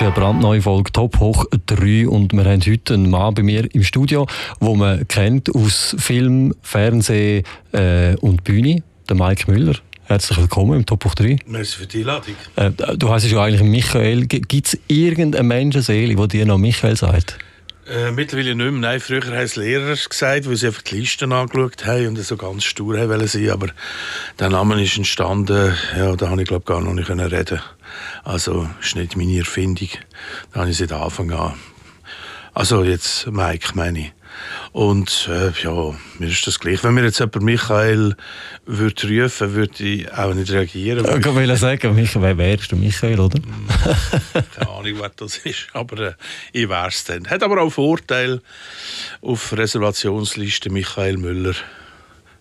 ist eine brandneue Folge Top Hoch 3 und wir haben heute einen Mann bei mir im Studio, den man kennt aus Film, Fernsehen und Bühne, den Mike Müller. Herzlich willkommen im Top Hoch 3. Merci für die Einladung. Du heisst ja eigentlich Michael. Gibt es irgendeinen Menschenseele, der dir noch Michael sagt? Mittlerweile nicht mehr. Nein, früher haben es Lehrer gesagt, weil sie einfach die Listen angeschaut haben und so ganz stur sein wollten. Aber der Name ist entstanden, ja, da konnte ich glaube gar noch nicht reden. Also, das ist nicht meine Erfindung. Da habe ich seit Anfang an. Also jetzt Mike, meine ich. Und ja, mir ist das gleich. Wenn mir jetzt jemand Michael würde rufen, würde ich auch nicht reagieren. Ich wollte sagen, Michael, wärst du Michael, oder? Keine Ahnung, wer das ist, aber ich wär's dann. Hat aber auch Vorteil auf Reservationsliste Michael Müller.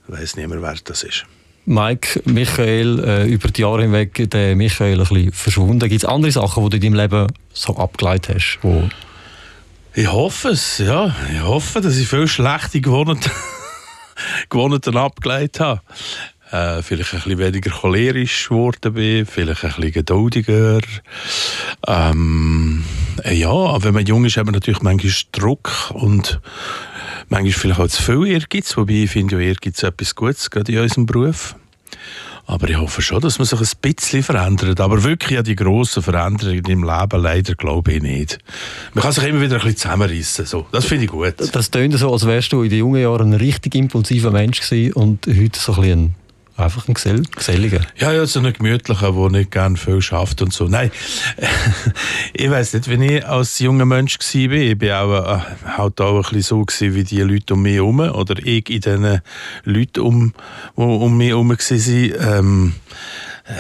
Ich weiss nicht mehr, wer das ist. Mike, Michael, über die Jahre hinweg der Michael ein bisschen verschwunden. Gibt es andere Sachen, die du in deinem Leben so abgeleitet hast? Wo ich hoffe es, ja. Ich hoffe, dass ich viel schlechte Gewohnheiten abgeleitet habe. Vielleicht ein bisschen weniger cholerisch geworden bin, vielleicht ein bisschen geduldiger. Ja, wenn man jung ist, hat man natürlich manchmal Druck und manchmal vielleicht auch zu viel Ehrgeiz. Wobei ich finde, ja, Ehrgeiz ist etwas Gutes, gerade in unserem Beruf. Aber ich hoffe schon, dass man sich ein bisschen verändert. Aber wirklich an die grossen Veränderungen im Leben leider glaube ich nicht. Man kann sich immer wieder ein bisschen zusammenreissen. So. Das finde ich gut. Das tönt so, als wärst du in den jungen Jahren ein richtig impulsiver Mensch gewesen und heute so ein bisschen einfach ein geselliger. Ja, so ein gemütlicher, der nicht gerne viel schafft und so. Nein, ich weiss nicht, wenn ich als junger Mensch war, ich war halt auch ein bisschen so gewesen, wie die Leute um mich herum oder ich in diesen Leuten, die um mich herum waren.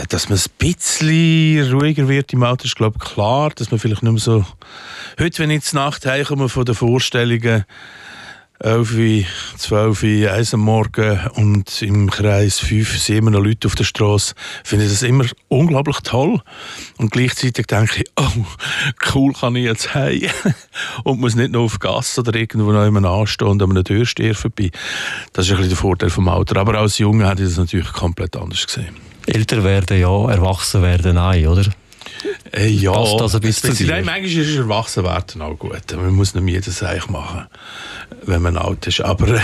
Dass man ein bisschen ruhiger wird im Alter, ist glaube ich klar, dass man vielleicht nicht mehr so... Heute, wenn ich zur Nacht heimkomme von den Vorstellungen, 11, 12, 1 am Morgen und im Kreis 5 sind immer noch Leute auf der Straße. Finde ich das immer unglaublich toll. Und gleichzeitig denke ich, oh, cool kann ich jetzt heim. Und muss nicht nur auf Gasse oder irgendwo noch jemand anstehen und an einer Türsteher vorbei. Das ist ein bisschen der Vorteil vom Alter. Aber als Junge hätte ich das natürlich komplett anders gesehen. Älter werden ja, erwachsen werden nein, oder? Ja, das ein bisschen zu nein, manchmal ist Erwachsenwerden auch gut. Man muss nicht jedes Eich machen, wenn man alt ist. Aber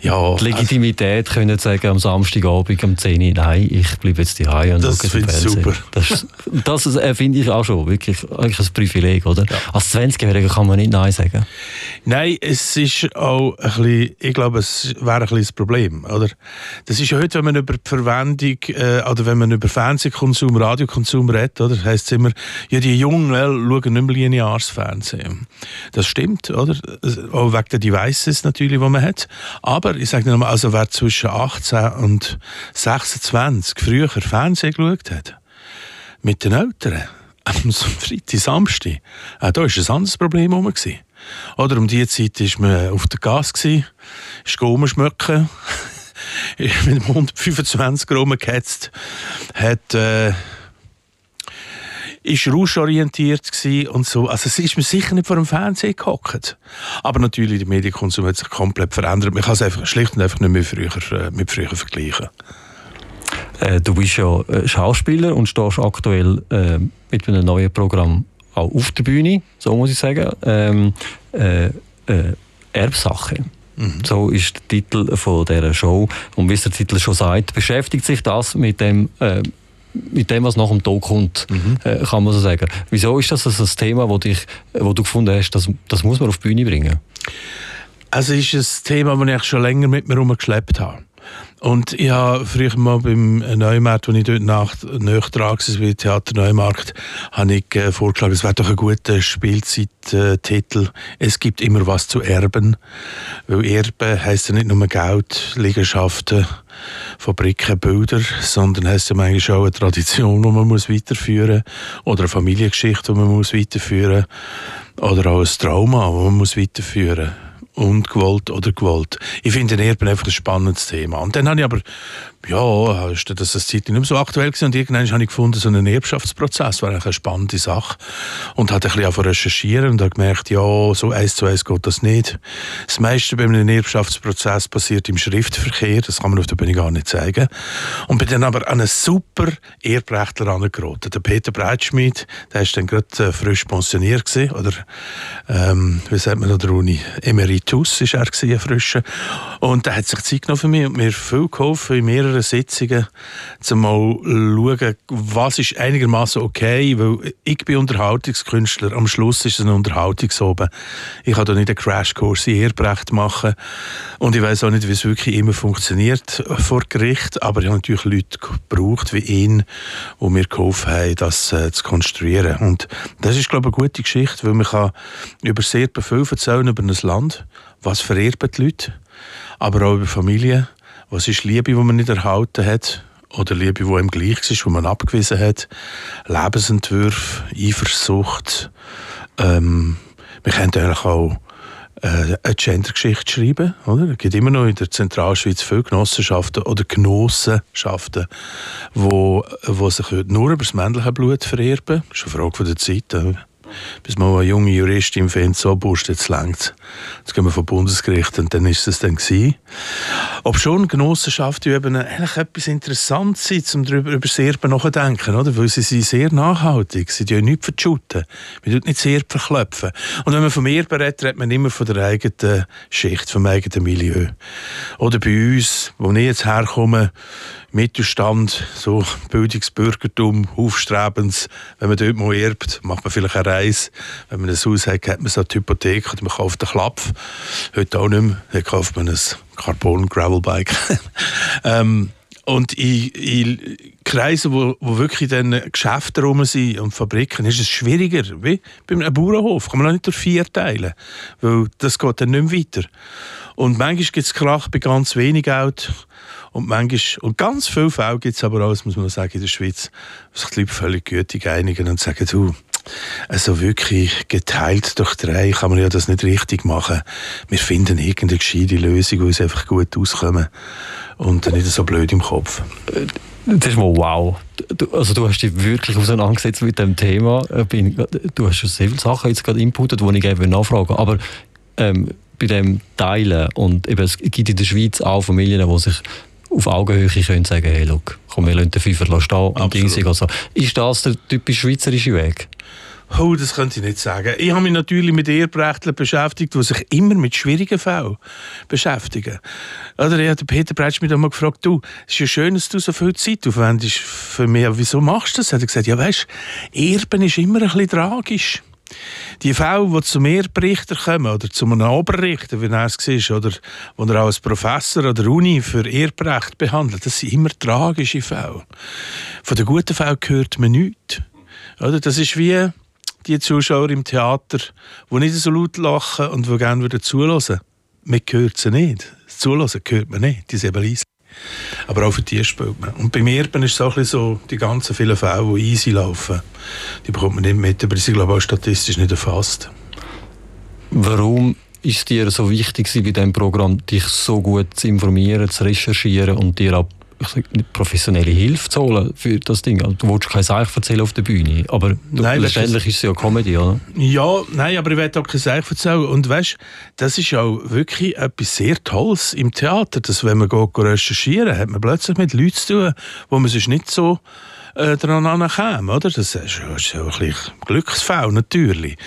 ja, die Legitimität also, können sagen, am Samstagabend um 10 Uhr, nein, ich bleibe jetzt zu Hause und schaue den Fernsehen. Das finde ich auch schon wirklich ein Privileg, oder? Ja. Als 20-Jähriger kann man nicht nein sagen. Nein, es ist auch ein bisschen, ich glaube, es wäre ein bisschen das Problem, oder? Das ist ja heute, wenn man über die Verwendung oder wenn man über Fernsehkonsum, Radiokonsum redet, oder? Heisst es immer, ja, die Jungen schauen nicht mehr lineares Fernsehen. Das stimmt, oder? Auch wegen der Devices natürlich, die man hat. Aber ich sage nochmal, also wer zwischen 18 und 26 früher Fernsehen geschaut hat, mit den Eltern, am Freitag, Samstag, auch da war ein anderes Problem herum. Oder um diese Zeit war man auf der Gas, ist rumschmücken, ist mit dem 125 rumgehetzt, hat... ist rauschorientiert und so. Also es ist mir sicher nicht vor dem Fernsehen gehockt. Aber natürlich, der Medienkonsum hat sich komplett verändert. Man kann es einfach schlicht und einfach nicht mehr mit früher vergleichen. Du bist ja Schauspieler und stehst aktuell mit einem neuen Programm auch auf der Bühne, so muss ich sagen. Erbsache. So ist der Titel von dieser Show. Und wie es der Titel schon sagt, beschäftigt sich das mit dem, was nach dem Tod kommt, kann man so sagen. Wieso ist das ein Thema, wo du gefunden hast, das muss man auf die Bühne bringen? Also ist es ein Thema, das ich schon länger mit mir herumgeschleppt habe. Und ich habe früher mal beim Neumarkt, als ich dort nahe dran war, wie Theater Neumarkt, habe ich vorgeschlagen, es wäre doch ein guter Spielzeittitel. Es gibt immer was zu erben. Weil erben heisst ja nicht nur Geld, Liegenschaften, Fabriken, Bilder, sondern heisst ja eigentlich auch eine Tradition, die man weiterführen muss. Oder eine Familiengeschichte, die man weiterführen muss. Oder auch ein Trauma, das man weiterführen muss. Ungewollt oder gewollt. Ich finde den Erben einfach ein spannendes Thema. Und dann habe ich aber, ja, ist das eine Zeit nicht so aktuell gewesen. Und irgendwann habe ich gefunden, so einen Erbschaftsprozess war eigentlich eine spannende Sache. Und habe ein bisschen angefangen zu recherchieren und habe gemerkt, ja, so eins zu eins geht das nicht. Das meiste bei einem Erbschaftsprozess passiert im Schriftverkehr. Das kann man auf der Bühne gar nicht zeigen. Und bin dann aber an einen super Erbrechtler herangeraten. Der Peter Breitschmidt, der war dann gerade frisch pensioniert gewesen, oder, wie sagt man da, der Uni? Emerit. Tuss war er, frischer. Und er hat sich Zeit genommen für mich und mir viel geholfen in mehreren Sitzungen, um mal zu schauen, was ist einigermaßen okay, weil ich bin Unterhaltungskünstler. Am Schluss ist es eine Unterhaltungsoben. Ich kann da nicht einen Crashkurs in Erbrecht machen und ich weiß auch nicht, wie es wirklich immer funktioniert vor Gericht, aber ich habe natürlich Leute gebraucht wie ihn, die mir geholfen haben, das zu konstruieren. Und das ist, glaube ich, eine gute Geschichte, weil man kann über sehr viel erzählen, über ein Land, was vererben die Leute, aber auch über Familie. Was ist Liebe, die man nicht erhalten hat? Oder Liebe, die einem gleich ist, die man abgewiesen hat? Lebensentwürfe, Eifersucht. Wir können eigentlich auch eine Gender-Geschichte schreiben. Oder? Es gibt immer noch in der Zentralschweiz viele Genossenschaften oder Genossenschaften, die sich nur über das männliche Blut vererben. Das ist eine Frage der Zeit. Bis mal eine junge Juristin findet, so Burst, jetzt längst. Jetzt gehen wir vom Bundesgericht und dann ist es dann gewesen. Ob schon Genossenschaften eben eigentlich etwas Interessantes sind, um darüber über das Erben nachzudenken, oder? Weil sie sind sehr nachhaltig, sie tun nichts verschütten, man tut nicht das Erbe verklopfen. Und wenn man vom Erben redet, redet man immer von der eigenen Schicht, vom eigenen Milieu. Oder bei uns, wo ich jetzt herkomme, Mittelstand, so Bildungsbürgertum, aufstrebens. Wenn man dort mal erbt, macht man vielleicht eine Reise. Wenn man ein Haus hat, hat man so eine Hypothek oder man kauft einen Klapf. Heute auch nicht mehr. Dann kauft man ein Carbon-Gravelbike. Und in Kreisen, wo wirklich dann Geschäfte rum sind und Fabriken, ist es schwieriger. Wie bei einem Bauernhof kann man auch nicht durch 4 teilen, weil das geht dann nicht mehr weiter. Und manchmal gibt es Krach bei ganz wenig Geld. Und manchmal, und ganz viele Fälle gibt es aber auch, das muss man sagen, in der Schweiz, wo sich die Leute völlig gütig einigen und sagen, du, also wirklich geteilt durch 3 kann man ja das nicht richtig machen. Wir finden irgendeine gescheite Lösung, wo es einfach gut auskommen und nicht so blöd im Kopf. Das ist mal wow. Du hast dich wirklich auseinandergesetzt mit dem Thema. Du hast schon sehr viele Sachen jetzt gerade inputet, die ich eben nachfrage. Aber bei dem Teilen, und eben, es gibt in der Schweiz auch Familien, die sich auf Augenhöhe können sagen, hey, look, komm, wir lassen den Fünfer stehen. Und also, ist das der typisch schweizerische Weg? Oh, das könnte ich nicht sagen. Ich habe mich natürlich mit Erbrechtlern beschäftigt, die sich immer mit schwierigen Fällen beschäftigen. Oder ich habe Peter Breitschmidt einmal gefragt, du, es ist ja schön, dass du so viel Zeit aufwendest für mich, aber wieso machst du das? Er hat gesagt, ja weisst, Erben ist immer ein bisschen tragisch. Die Fälle, die zu Erbrichter kommen oder zu einem Oberrichter, wie er es war, oder wo er auch als Professor an der Uni für Erbrecht behandelt, das sind immer tragische Fälle. Von den guten Fällen hört man nichts. Oder? Das ist wie die Zuschauer im Theater, die nicht so laut lachen und die gerne zuhören würden. Man hört sie nicht. Das Zuhören hört man nicht. Die sind eben leise. Aber auch für die spielt man. Und beim Erben ist es auch ein bisschen so, die ganzen vielen Fälle, die easy laufen, die bekommt man nicht mit, aber die sind, glaube ich, auch statistisch nicht erfasst. Warum ist es dir so wichtig bei diesem Programm, dich so gut zu informieren, zu recherchieren und dir auch professionelle Hilfe zu holen für das Ding? Du willst kein Seich erzählen auf der Bühne, aber nein, letztendlich ist es ja Comedy, oder? Ja, nein, aber ich will auch kein Seich erzählen. Und weißt, das ist auch wirklich etwas sehr Tolles im Theater, dass wenn man recherchieren, hat man plötzlich mit Leuten zu tun, wo man sich nicht so daran ankommt, oder? Das ist ja ein bisschen Glücksfall, natürlich.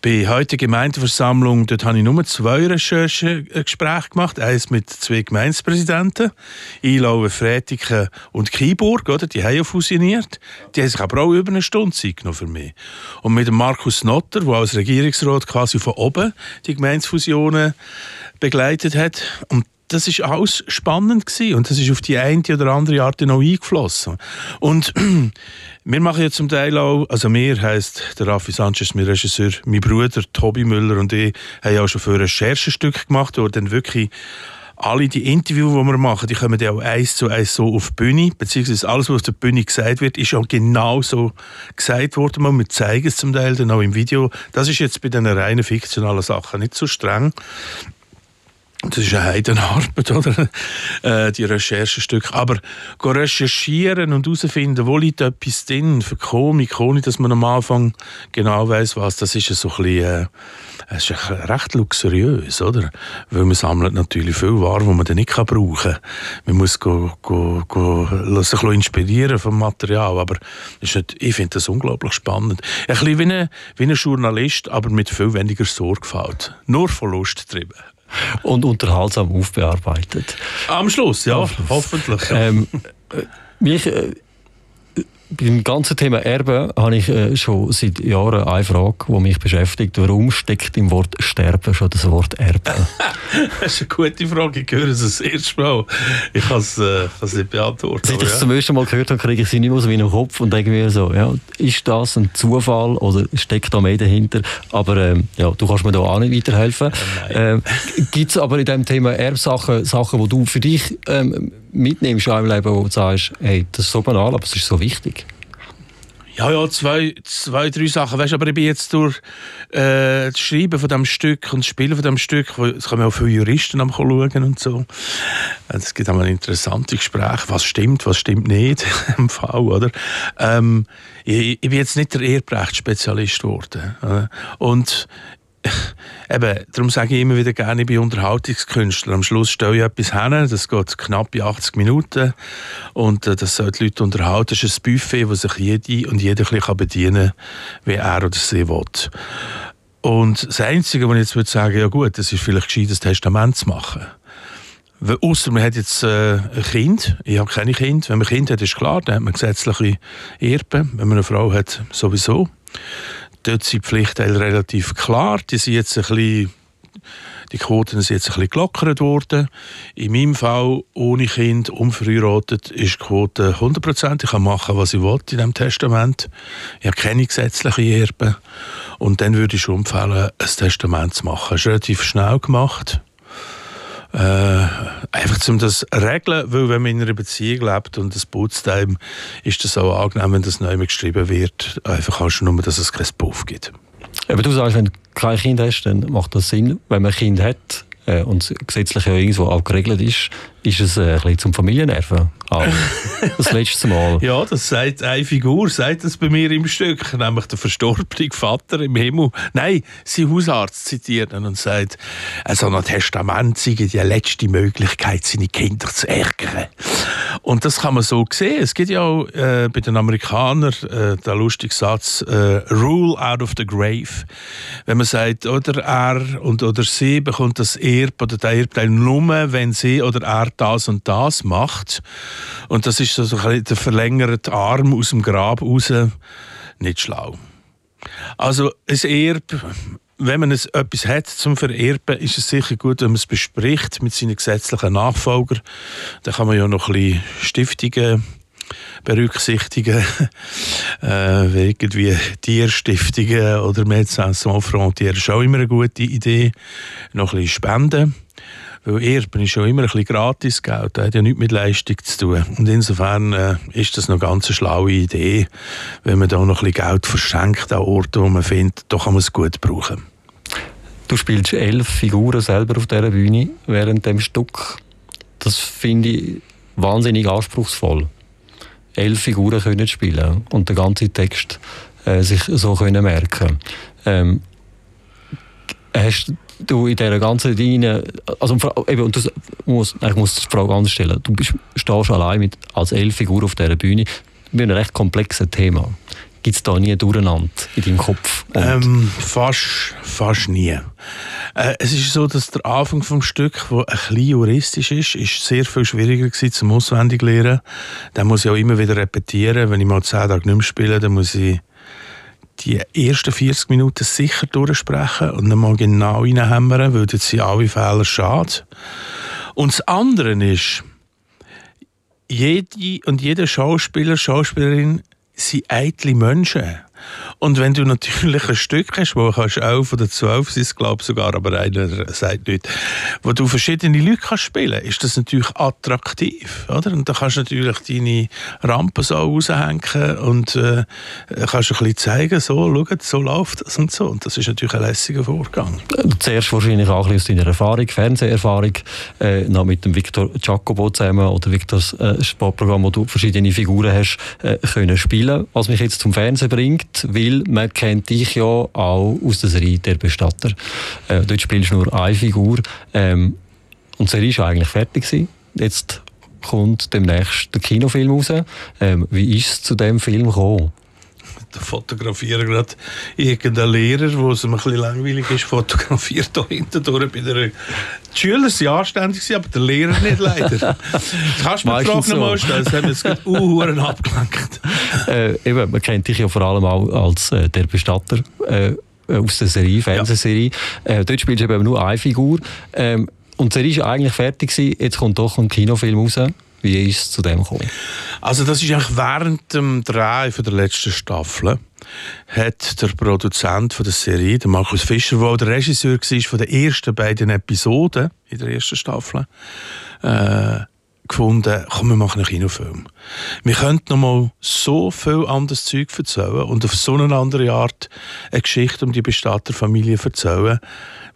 Bei heute Gemeindeversammlung, dort habe ich nur 2 Recherchegespräche gemacht. Eins mit 2 Gemeindepräsidenten, Ilauen, Frätiken und Kiburg, oder? Die haben ja fusioniert. Die haben sich aber auch über eine Stunde Zeit genommen für mich. Und mit dem Markus Notter, der als Regierungsrat quasi von oben die Gemeindefusionen begleitet hat. Und das ist alles spannend gewesen und das ist auf die eine oder andere Art noch eingeflossen. Und wir machen ja zum Teil auch, also mir heisst der Raffi Sanchez, mein Regisseur, mein Bruder Tobi Müller und ich haben ja auch schon für ein Recherchestück gemacht, wo dann wirklich alle die Interviews, die wir machen, die kommen ja auch eins zu eins so auf die Bühne, beziehungsweise alles, was auf der Bühne gesagt wird, ist ja genau so gesagt worden. Man zeigt es zum Teil dann auch im Video. Das ist jetzt bei den reinen fiktionalen Sachen nicht so streng. Das ist eine Heidenarbeit, oder? Die Recherchenstücke. Aber recherchieren und herausfinden, wo liegt etwas drin für Komik, ohne dass man am Anfang genau weiss, was, das ist so ein bisschen, es ist recht luxuriös, oder? Weil man sammelt natürlich viel Ware, die man dann nicht brauchen kann. Man muss sich ein bisschen inspirieren vom Material, aber ich finde das unglaublich spannend. Ein bisschen wie ein Journalist, aber mit viel weniger Sorgfalt. Nur von Lust getrieben. Und unterhaltsam aufbearbeitet. Am Schluss, ja, hoffentlich. Ja. Beim ganzen Thema Erben habe ich schon seit Jahren eine Frage, die mich beschäftigt. Warum steckt im Wort Sterben schon das Wort Erben? Das ist eine gute Frage. Ich höre es das erste Mal. Ich kann es nicht beantworten. Seit ich es zum ersten Mal gehört habe, kriege ich sie nicht mehr so in den Kopf und denke mir so, ja, ist das ein Zufall oder steckt da mehr dahinter? Aber ja, du kannst mir da auch nicht weiterhelfen. Gibt es aber in diesem Thema Erbsachen Sachen, die du für dich mitnimmst in einem Leben, wo du sagst, hey, das ist so banal, aber es ist so wichtig? Ja, drei Sachen. Weißt, aber ich bin jetzt durch das Schreiben von diesem Stück und das Spielen von diesem Stück, es kommen ja auch viele Juristen schauen und so. Es gibt auch mal interessante Gespräche, was stimmt nicht im Fall, oder? Ich bin jetzt nicht der Erbrechtsspezialist geworden. Und eben, darum sage ich immer wieder gerne, ich bin Unterhaltungskünstler. Am Schluss stelle ich etwas hin, das geht knapp 80 Minuten und das soll die Leute unterhalten. Das ist ein Buffet, das sich jede und jeder ein bisschen bedienen kann, wie er oder sie will. Und das Einzige, was ich jetzt würde sagen, ja gut, das ist vielleicht gescheit, ein Testament zu machen. Ausser man hat jetzt ein Kind, ich habe keine Kinder. Wenn man ein Kind hat, ist klar, dann hat man gesetzliche Erben, wenn man eine Frau hat, sowieso. Dort sind die Pflichtteile relativ klar. Die Quoten sind jetzt ein bisschen gelockert worden. In meinem Fall, ohne Kind, unverheiratet, ist die Quote 100%. Ich kann machen, was ich will in diesem Testament. Ich habe keine gesetzlichen Erben. Und dann würde ich schon empfehlen, ein Testament zu machen. Das ist relativ schnell gemacht. Einfach um das zu regeln, weil wenn man in einer Beziehung lebt und es putzt einem, ist das auch angenehm, wenn das neu geschrieben wird. Einfach auch schon nur, dass es keinen Puff gibt. Aber du sagst, wenn du kein Kind hast, dann macht das Sinn. Wenn man ein Kind hat und gesetzlich ja irgendwo auch geregelt ist, ist es ein bisschen zum Familiennerven. Also, das letzte Mal. Ja, das sagt eine Figur, sagt das bei mir im Stück, nämlich der verstorbene Vater im Himmel. Nein, sein Hausarzt zitiert ihn und sagt, so ein Testament sei die letzte Möglichkeit, seine Kinder zu ärgern. Und das kann man so sehen. Es gibt ja auch bei den Amerikanern den lustigen Satz «Rule out of the grave». Wenn man sagt, oder er und oder sie bekommt das Erb oder der Erbteil nur, wenn sie oder er das und das macht. Und das ist so ein der verlängerte Arm aus dem Grab raus. Nicht schlau. Also ein Erbe, wenn man etwas hat zum Vererben, ist es sicher gut, wenn man es bespricht mit seinen gesetzlichen Nachfolgern. Da kann man ja noch ein bisschen Stiftungen berücksichtigen, irgendwie Tierstiftungen oder Médecins Sans Frontières ist auch immer eine gute Idee. Noch ein bisschen Spenden. Weil Erben ist ja immer ein bisschen gratis Geld, das hat ja nichts mit Leistung zu tun. Und insofern ist das eine ganz schlaue Idee, wenn man da noch ein bisschen Geld verschenkt an Orten, wo man findet, da kann man es gut brauchen. Du spielst 11 Figuren selber auf dieser Bühne während dem Stück. Das finde ich wahnsinnig anspruchsvoll. 11 Figuren können spielen und den ganzen Text sich so können merken. Hast du in dieser ganzen Linie, also eben, und du musst, ich muss die Frage anders stellen, du stehst allein mit als 11 Figuren auf dieser Bühne mit einem recht komplexen Thema. Gibt es da nie Durcheinander in deinem Kopf? Fast nie. Es ist so, dass der Anfang des Stücks, der ein bisschen juristisch ist sehr viel schwieriger gewesen zum Auswendiglernen. Dann muss ich auch immer wieder repetieren. Wenn ich mal 10 Tage nicht mehr spiele, dann muss ich die ersten 40 Minuten sicher durchsprechen und dann mal genau reinhämmern, weil dort sind alle Fehler schade. Und das andere ist, jede und jeder Schauspieler, Schauspielerin sind eitle Menschen. Und wenn du natürlich ein Stück hast, wo kannst 11 oder 12 sein, glaube ich sogar, aber einer sagt nicht, wo du verschiedene Leute kannst spielen, ist das natürlich attraktiv, oder? Und da kannst du natürlich deine Rampen so raushängen und kannst ein bisschen zeigen, so, schaut, so läuft das und so. Und das ist natürlich ein lässiger Vorgang. Zuerst wahrscheinlich auch ein bisschen aus deiner Erfahrung, Fernseherfahrung, noch mit dem Victor Giacobbo zusammen oder Victors Sportprogramm, wo du verschiedene Figuren hast, können spielen. Was mich jetzt zum Fernsehen bringt, weil man kennt dich ja auch aus der Serie «Der Bestatter». Dort spielst du nur eine Figur. Und die Serie war eigentlich fertig gewesen. Jetzt kommt demnächst der Kinofilm raus. Wie ist es zu diesem Film gekommen? Da fotografieren gerade irgendeinen Lehrer, wo es ein bisschen langweilig ist, fotografiert da hinten durch. Die Schüler sind anständig, aber der Lehrer nicht, leider. Das kannst du mir die Frage nochmal stellen, das haben wir jetzt gerade Uhren abgelenkt. Eben, man kennt dich ja vor allem auch als der Bestatter aus der Serie, Fernsehserie. Ja. Dort spielst du eben nur eine Figur. Und die Serie war eigentlich fertig gewesen. Jetzt kommt doch ein Kinofilm raus. Wie ist es zu dem gekommen? Also das ist eigentlich während dem Dreh der letzten Staffel hat der Produzent von der Serie, der Markus Fischer, der auch der Regisseur war von den ersten beiden Episoden in der ersten Staffel, gefunden, komm, wir machen einen Kinofilm. Wir könnten noch mal so viel anderes Zeug erzählen und auf so eine andere Art eine Geschichte um die Bestatterfamilie erzählen.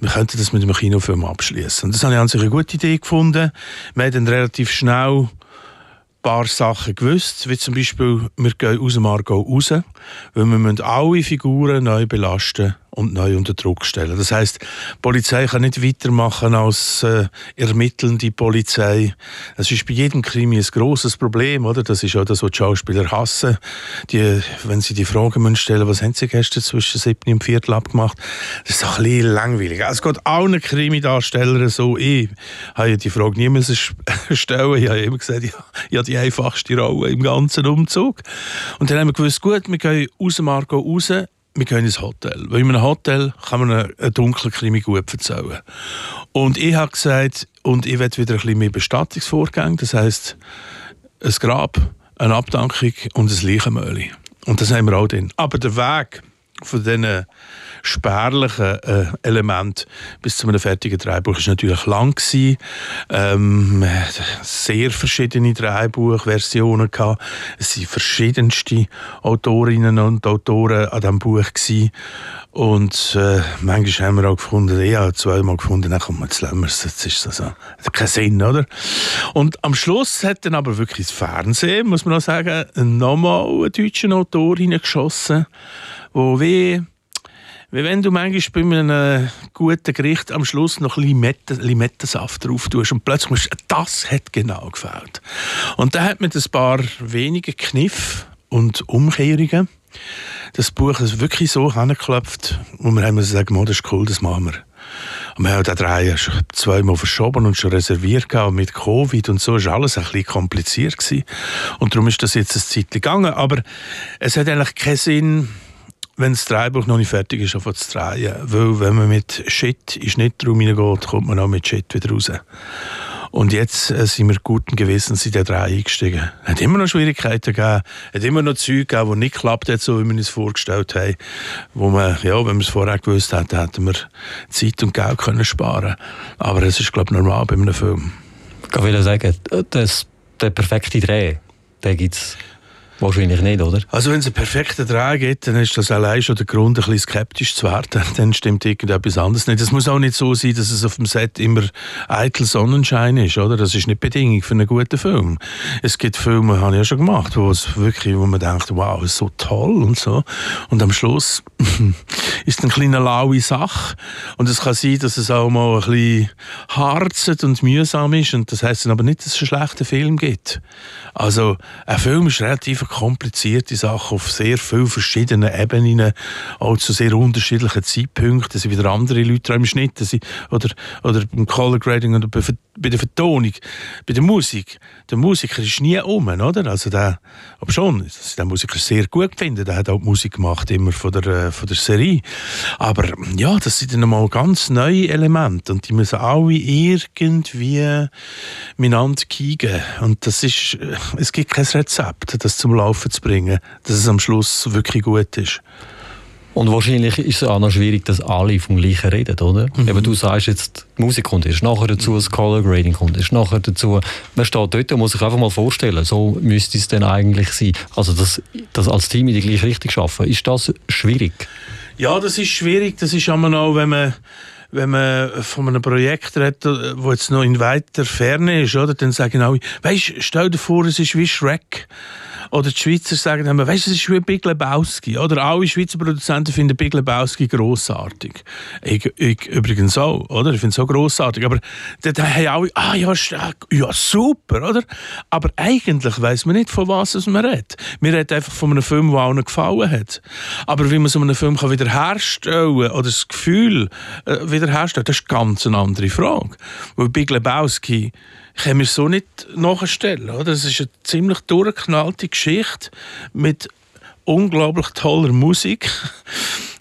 Wir könnten das mit einem Kinofilm abschließen. Das habe ich an sich eine gute Idee gefunden. Wir haben dann relativ schnell ein paar Sachen gewusst, wie zum Beispiel, wir gehen aus dem Aargau raus, weil wir müssen alle Figuren neu belasten und neu unter Druck stellen. Das heisst, die Polizei kann nicht weitermachen als ermittelnde Polizei. Das ist bei jedem Krimi ein grosses Problem, oder? Das ist auch das, was die Schauspieler hassen. Wenn sie die Fragen müssen stellen, was haben sie gestern zwischen 7 und 4 abgemacht? Das ist ein bisschen langweilig. Es geht allen Krimidarstellern so. Ich habe die Frage nie müssen stellen. Ich habe immer gesagt, ich habe die einfachste Rolle im ganzen Umzug. Und dann haben wir gewusst, gut, wir gehen aus dem Aargau raus, wir gehen ins Hotel. Weil in einem Hotel kann man einen dunklen Krimi gut erzählen. Und ich habe gesagt, und ich will wieder ein bisschen mehr Bestattungsvorgänge, das heisst ein Grab, eine Abdankung und ein Leichenmäuli. Und das haben wir auch drin. Aber der Weg von diesen spärlichen Elementen bis zu einem fertigen Drehbuch war natürlich lang. Sehr verschiedene Drehbuchversionen gehabt. Es waren verschiedenste Autorinnen und Autoren an diesem Buch gewesen. Und manchmal haben wir auch gefunden, ich habe zweimal gefunden, dann kommt man zu Lämmers, das ist so, hat keinen Sinn, oder? Und am Schluss hat dann aber wirklich das Fernsehen, muss man auch sagen, nochmal eine deutsche Autorin geschossen, wo wie wenn du manchmal bei einem guten Gericht am Schluss noch ein bisschen Limettensaft drauf tust und plötzlich musst du, das hat genau gefällt. Und da hat man ein paar wenige Kniffe und Umkehrungen das Buch ist wirklich so hingeklopft und wir haben gesagt, das ist cool, das machen wir. Und wir haben den Dreh zweimal verschoben und schon reserviert gehabt. Und mit Covid und so war alles ein bisschen kompliziert gewesen. Und darum ist das jetzt eine Zeit gegangen. Aber es hat eigentlich keinen Sinn, wenn das Drehbuch noch nicht fertig ist, anfangen zu drehen. Weil wenn man mit Shit in den Schnittraum hineingeht, kommt man auch mit Shit wieder raus. Und jetzt sind wir guten Gewissens in den Dreh eingestiegen. Es hat immer noch Schwierigkeiten gegeben, es hat immer noch Zeug gegeben, die nicht geklappt hat, so wie wir uns vorgestellt haben. Wo man, ja, wenn wir es vorher gewusst hätten, hätten wir Zeit und Geld können sparen. Aber es ist, glaube ich, normal bei einem Film. Ich will sagen, der perfekte Dreh, den gibt es wahrscheinlich nicht, oder? Also wenn es einen perfekten Dreh gibt, dann ist das allein schon der Grund, ein bisschen skeptisch zu werden. Dann stimmt irgendetwas anderes nicht. Es muss auch nicht so sein, dass es auf dem Set immer eitel Sonnenschein ist, oder? Das ist nicht Bedingung für einen guten Film. Es gibt Filme, habe ich ja schon gemacht, wo man denkt, wow, ist so toll und so. Und am Schluss ist es eine kleine laue Sache. Und es kann sein, dass es auch mal ein bisschen harzet und mühsam ist. Und das heisst dann aber nicht, dass es einen schlechten Film gibt. Also ein Film ist relativ komplizierte Sachen auf sehr vielen verschiedenen Ebenen, auch zu sehr unterschiedlichen Zeitpunkten. Da sind wieder andere Leute im Schnitt oder beim Color Grading oder bei der Vertonung, bei der Musik. Der Musiker ist nie um, oder? Also aber schon, dass der Musiker sehr gut finden. Der hat auch die Musik gemacht, immer von der Serie. Aber ja, das sind dann mal ganz neue Elemente und die müssen alle irgendwie miteinander kiegen. Und das ist, es gibt kein Rezept, das zum Laufen zu bringen, dass es am Schluss wirklich gut ist. Und wahrscheinlich ist es auch noch schwierig, dass alle vom Gleichen reden, oder? Mhm. Eben, du sagst jetzt, die Musik kommt erst nachher dazu, das Color Grading kommt erst nachher dazu. Man steht dort und muss sich einfach mal vorstellen, so müsste es denn eigentlich sein. Also das als Team in die gleiche Richtung schaffen, ist das schwierig? Ja, das ist schwierig. Das ist immer noch, wenn man von einem Projekt redet, das jetzt noch in weiter Ferne ist, oder? Dann sagen alle, weisst, stell dir vor, es ist wie Shrek. Oder die Schweizer sagen immer, weisst, es ist wie Big Lebowski. Oder alle Schweizer Produzenten finden Big Lebowski grossartig. Ich übrigens auch, oder? Ich finde es auch grossartig. Aber dann haben alle, ja, super, oder? Aber eigentlich weiss man nicht, von was man redet. Man redet einfach von einem Film, der allen gefallen hat. Aber wie man so einen Film wieder herstellen kann, oder das Gefühl wieder herstellen, das ist ganz eine andere Frage. Weil Big Lebowski können wir so nicht nachstellen, oder? Es ist eine ziemlich durchgeknallte Geschichte mit unglaublich toller Musik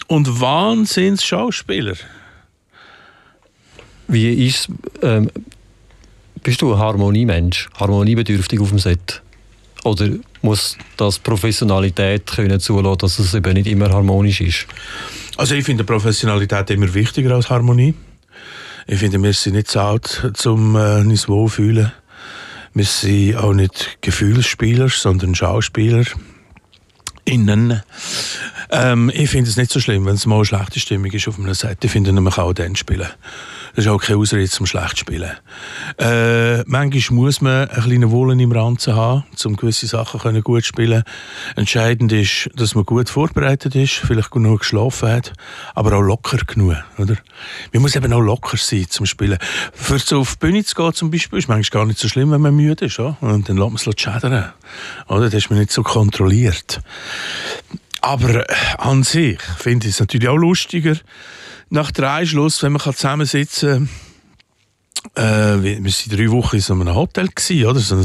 und wahnsinns Schauspieler. Wie ist bist du ein Harmoniemensch, harmoniebedürftig auf dem Set? Oder muss das Professionalität können zulassen, dass es eben nicht immer harmonisch ist? Also ich finde Professionalität immer wichtiger als Harmonie. Ich finde, wir sind nicht zu alt, um uns wohlfühlen. Wir sind auch nicht Gefühlsspieler, sondern Schauspieler. Innen. Ich finde es nicht so schlimm, wenn es mal eine schlechte Stimmung ist auf einer Seite. Ich finde, man kann auch dann spielen. Das ist auch keine Ausrede zum Schlechtspielen. Manchmal muss man einen kleinen Wollen im Ranzen haben, um gewisse Sachen gut spielen können. Entscheidend ist, dass man gut vorbereitet ist, vielleicht genug geschlafen hat, aber auch locker genug. Oder? Man muss eben auch locker sein zum Spielen. Für so auf die Bühne zu gehen zum Beispiel, ist manchmal gar nicht so schlimm, wenn man müde ist. Oder? Und dann lässt man es schädern. Oder? Dann ist man nicht so kontrolliert. Aber an sich finde ich es natürlich auch lustiger, nach 3 Schluss, wenn man zusammensitzen kann. Wir waren 3 Wochen in so einem Hotel, oder? So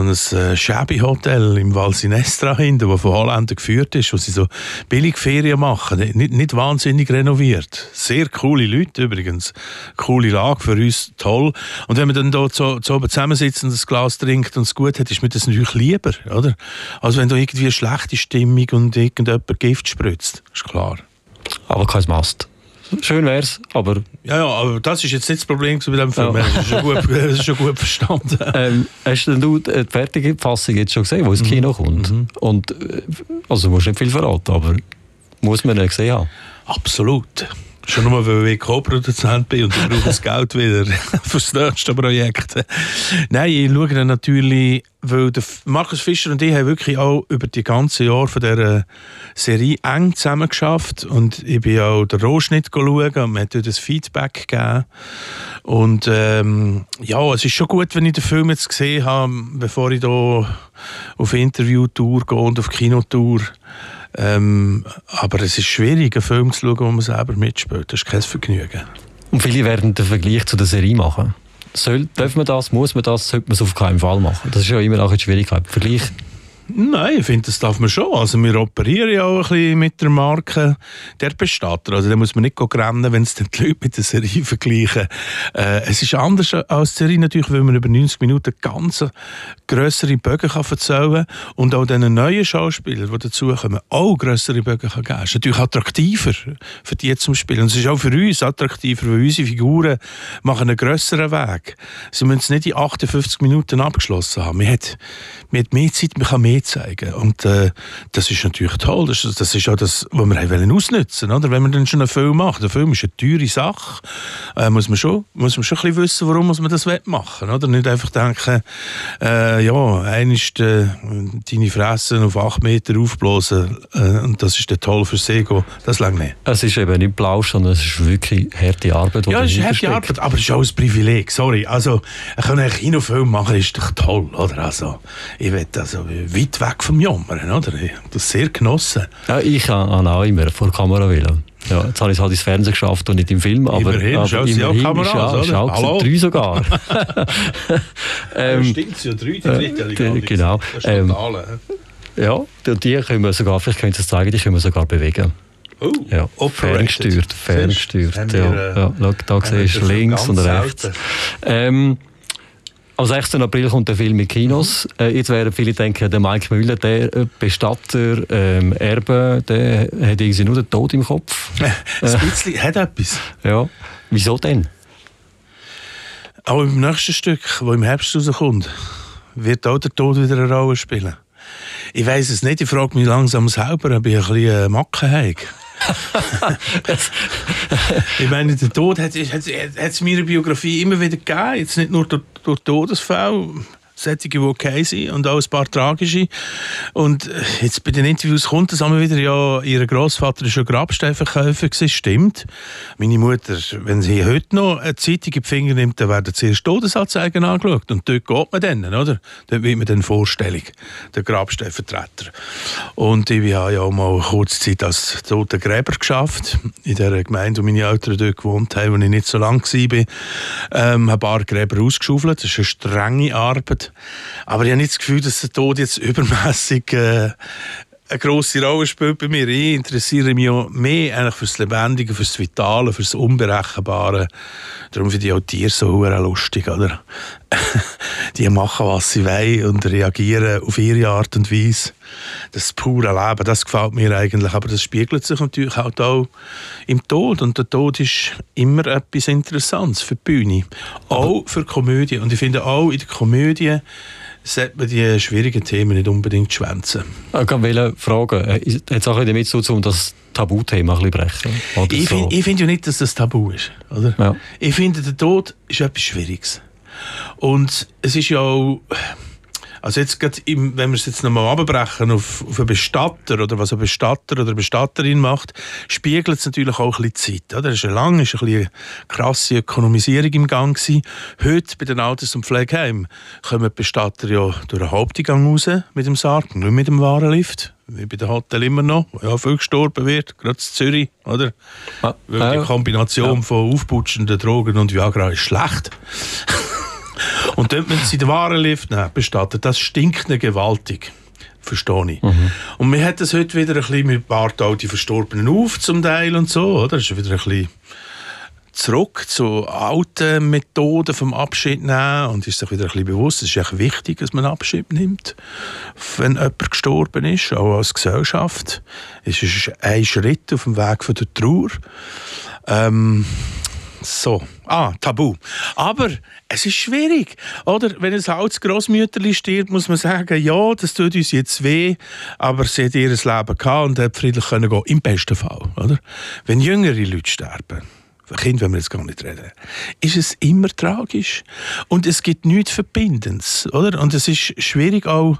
ein Shabby-Hotel im Val Sinestra hinten, das von Holländern geführt ist, wo sie so billige Ferien machen. Nicht wahnsinnig renoviert. Sehr coole Leute übrigens. Coole Lage, für uns toll. Und wenn man dann da so oben zusammensitzt und ein Glas trinkt und es gut hat, ist mir das natürlich lieber, oder? Als wenn da irgendwie eine schlechte Stimmung und irgendjemand Gift spritzt. Ist klar. Aber kein Mast. Schön wär's, aber... Ja, aber das ist jetzt nicht das Problem bei diesem Film. Ja. Das ist schon gut verstanden. Hast denn du die fertige Fassung jetzt schon gesehen, die ins Kino kommt? Und, also du musst nicht viel verraten, aber muss man nicht gesehen haben? Absolut. Schon nur, weil ich Co-Produzent bin und ich brauche das Geld wieder für das nächste Projekt. Nein, ich schaue dann natürlich, weil Markus Fischer und ich haben wirklich auch über die ganzen Jahre von dieser Serie eng zusammengeschafft. Und ich bin auch den Rohschnitt schauen und mir hat dort ein Feedback gegeben. Und ja, es ist schon gut, wenn ich den Film jetzt gesehen habe, bevor ich hier auf Interviewtour gehe und auf Kinotour. Aber es ist schwierig, einen Film zu schauen, wo man selber mitspielt. Das ist kein Vergnügen. Und viele werden den Vergleich zu der Serie machen. Darf man das, muss man das, sollte man es auf keinen Fall machen? Das ist ja immer auch eine Schwierigkeit. Vergleich? Nein, ich finde, das darf man schon. Also wir operieren ja auch ein bisschen mit der Marke Der Bestatter. Also da muss man nicht rennen, wenn es die Leute mit der Serie vergleichen. Es ist anders als die Serie natürlich, weil man über 90 Minuten ganz grössere Bögen erzählen kann und auch den neuen Schauspielern, die dazukommen, auch grössere Bögen geben kann. Es ist natürlich attraktiver für die zum Spielen. Und es ist auch für uns attraktiver, weil unsere Figuren machen einen grösseren Weg. Sie müssen es nicht in 58 Minuten abgeschlossen haben. Man hat mehr Zeit, man kann mehr zeigen. Und das ist natürlich toll. Das ist auch das, was wir ausnutzen wollten. Wenn man dann schon einen Film macht. Der Film ist eine teure Sache. Muss man schon ein bisschen wissen, warum man das machen will. Nicht einfach denken, deine Fresse auf 8 Meter aufblasen und das ist dann toll für Sego. Das langt nicht. Es ist eben nicht Plausch, sondern es ist wirklich harte Arbeit. Ja, es ist harte Arbeit, aber es ist auch ein Privileg. Sorry. Also, einen Kinofilm machen ist doch toll. Oder? Also, ich will weit weg vom Jammern, oder? Ich habe das sehr genossen. Ja, ich habe auch immer vor der Kamera wollen. Ja, jetzt habe ich es halt ins Fernsehen geschafft und nicht im Film, aber immerhin Kameras, ist auch 3 sogar. Stimmt, es ja 3, die dritte genau. Das ist ja, die können wir sogar, vielleicht können Sie es zeigen, die können wir sogar bewegen. Oh, ja. Ferngesteuert. Ja, da siehst du links und rechts. Am 16. April kommt der Film in Kinos. Jetzt werden viele denken, der Mike Müller, der Bestatter, Erbe, der hat irgendwie nur den Tod im Kopf. Ein bisschen hat etwas. Ja. Wieso denn? Auch im nächsten Stück, das im Herbst rauskommt, wird auch der Tod wieder eine Rolle spielen. Ich weiss es nicht, ich frage mich langsam selber, ob ich ein bisschen Macken habe. Ich meine, der Tod hat es meiner Biografie immer wieder gegeben, jetzt nicht nur durch Todesfälle, solche, die okay sind und auch ein paar tragische. Und jetzt bei den Interviews kommt es immer wieder, ja, ihr Grossvater war schon Grabsteinverkäufer, stimmt. Meine Mutter, wenn sie heute noch eine Zeitung in die Finger nimmt, dann werden zuerst Todesanzeigen angeschaut. Und dort geht man dann, oder? Dort wird man dann Vorstellung, der Grabsteinvertreter. Und ich habe ja auch mal kurze Zeit als Totengräber geschafft, in der Gemeinde, wo meine Eltern dort gewohnt haben, wo ich nicht so lange war. Habe ein paar Gräber ausgeschaufelt, das ist eine strenge Arbeit. Aber ich habe nicht das Gefühl, dass der Tod jetzt übermässig eine grosse Rolle spielt bei mir. Ich interessiere mich ja mehr eigentlich für das Lebendige, für das Vitale, für das Unberechenbare. Darum finde ich auch Tiere so lustig, oder? Die machen, was sie wollen und reagieren auf ihre Art und Weise. Das pure Leben, das gefällt mir eigentlich. Aber das spiegelt sich natürlich halt auch im Tod. Und der Tod ist immer etwas Interessantes für die Bühne. Auch für die Komödie. Und ich finde auch in der Komödie sollte man die schwierigen Themen nicht unbedingt schwänzen. Ich wollte fragen, hat es auch damit zu tun, dass Tabuthema ein bisschen brechen? Oder ich so? Ich finde ja nicht, dass das Tabu ist. Oder? Ja. Ich finde, der Tod ist etwas Schwieriges. Und es ist ja auch, also jetzt gerade, wenn wir es jetzt nochmal abbrechen auf einen Bestatter oder was ein Bestatter oder eine Bestatterin macht, spiegelt es natürlich auch ein bisschen die Zeit. Oder? Es war lange, es war eine krasse Ökonomisierung im Gang gewesen. Heute bei den Alters- und Pflegeheimen kommen die Bestatter ja durch den Haupteingang raus mit dem Sarg, nicht mit dem Warenlift. Wie bei den Hotel immer noch, wo ja viel gestorben wird, gerade in Zürich, oder? Ah, weil die Kombination von aufputschenden Drogen und Viagra ist schlecht. Und dort müssen sie den Warenlift nehmen, bestattet. Das stinkt nicht gewaltig. Verstehe ich. Mhm. Und wir haben das heute wieder ein bisschen mit Bart auch die Verstorbenen auf, zum Teil und so, oder? Das ist wieder ein bisschen zurück zu alten Methoden vom Abschied nehmen und ist sich wieder ein bisschen bewusst, es ist echt wichtig, dass man Abschied nimmt, wenn jemand gestorben ist, auch als Gesellschaft. Es ist ein Schritt auf dem Weg von der Trauer. Tabu. Aber es ist schwierig, oder? Wenn ein altes Grossmütterli stirbt, muss man sagen, ja, das tut uns jetzt weh, aber sie hat ihr Leben gehabt und hat friedlich können gehen, im besten Fall, oder? Wenn jüngere Leute sterben, Kind wollen wir jetzt gar nicht reden, ist es immer tragisch. Und es gibt nichts Verbindendes, oder? Und es ist schwierig, auch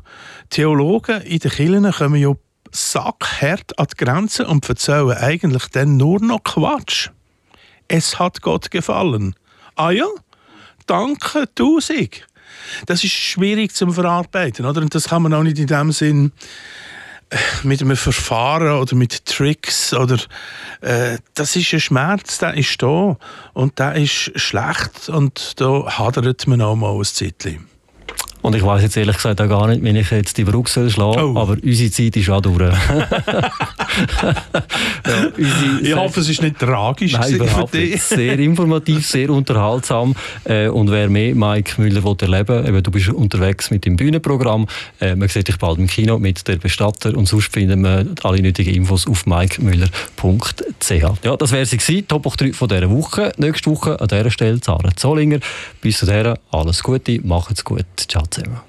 Theologen in den Kirchen kommen ja sackhart an die Grenzen und erzählen eigentlich dann nur noch Quatsch. Es hat Gott gefallen. Ah ja? Danke, 1000. Das ist schwierig zu verarbeiten, oder? Und das kann man auch nicht in dem Sinn mit einem Verfahren oder mit Tricks oder das ist ein Schmerz, der ist da und der ist schlecht und da hadert man auch mal ein Zeitchen. Und ich weiss jetzt ehrlich gesagt auch gar nicht, wenn ich jetzt die Brücke schlagen soll, aber unsere Zeit ist auch durch. Ich hoffe, es ist nicht tragisch. Nein, überhaupt nicht. Sehr informativ, sehr unterhaltsam. Und wer mehr Mike Müller erleben will, du bist unterwegs mit dem Bühnenprogramm. Man sieht dich bald im Kino mit Der Bestatter. Und sonst finden wir alle nötigen Infos auf maikmüller.ch. Ja, das wäre sie, Top Hoch 3 von dieser Woche. Nächste Woche an dieser Stelle Zara Zollinger. Bis dahin, alles Gute, macht's gut. Ciao zusammen.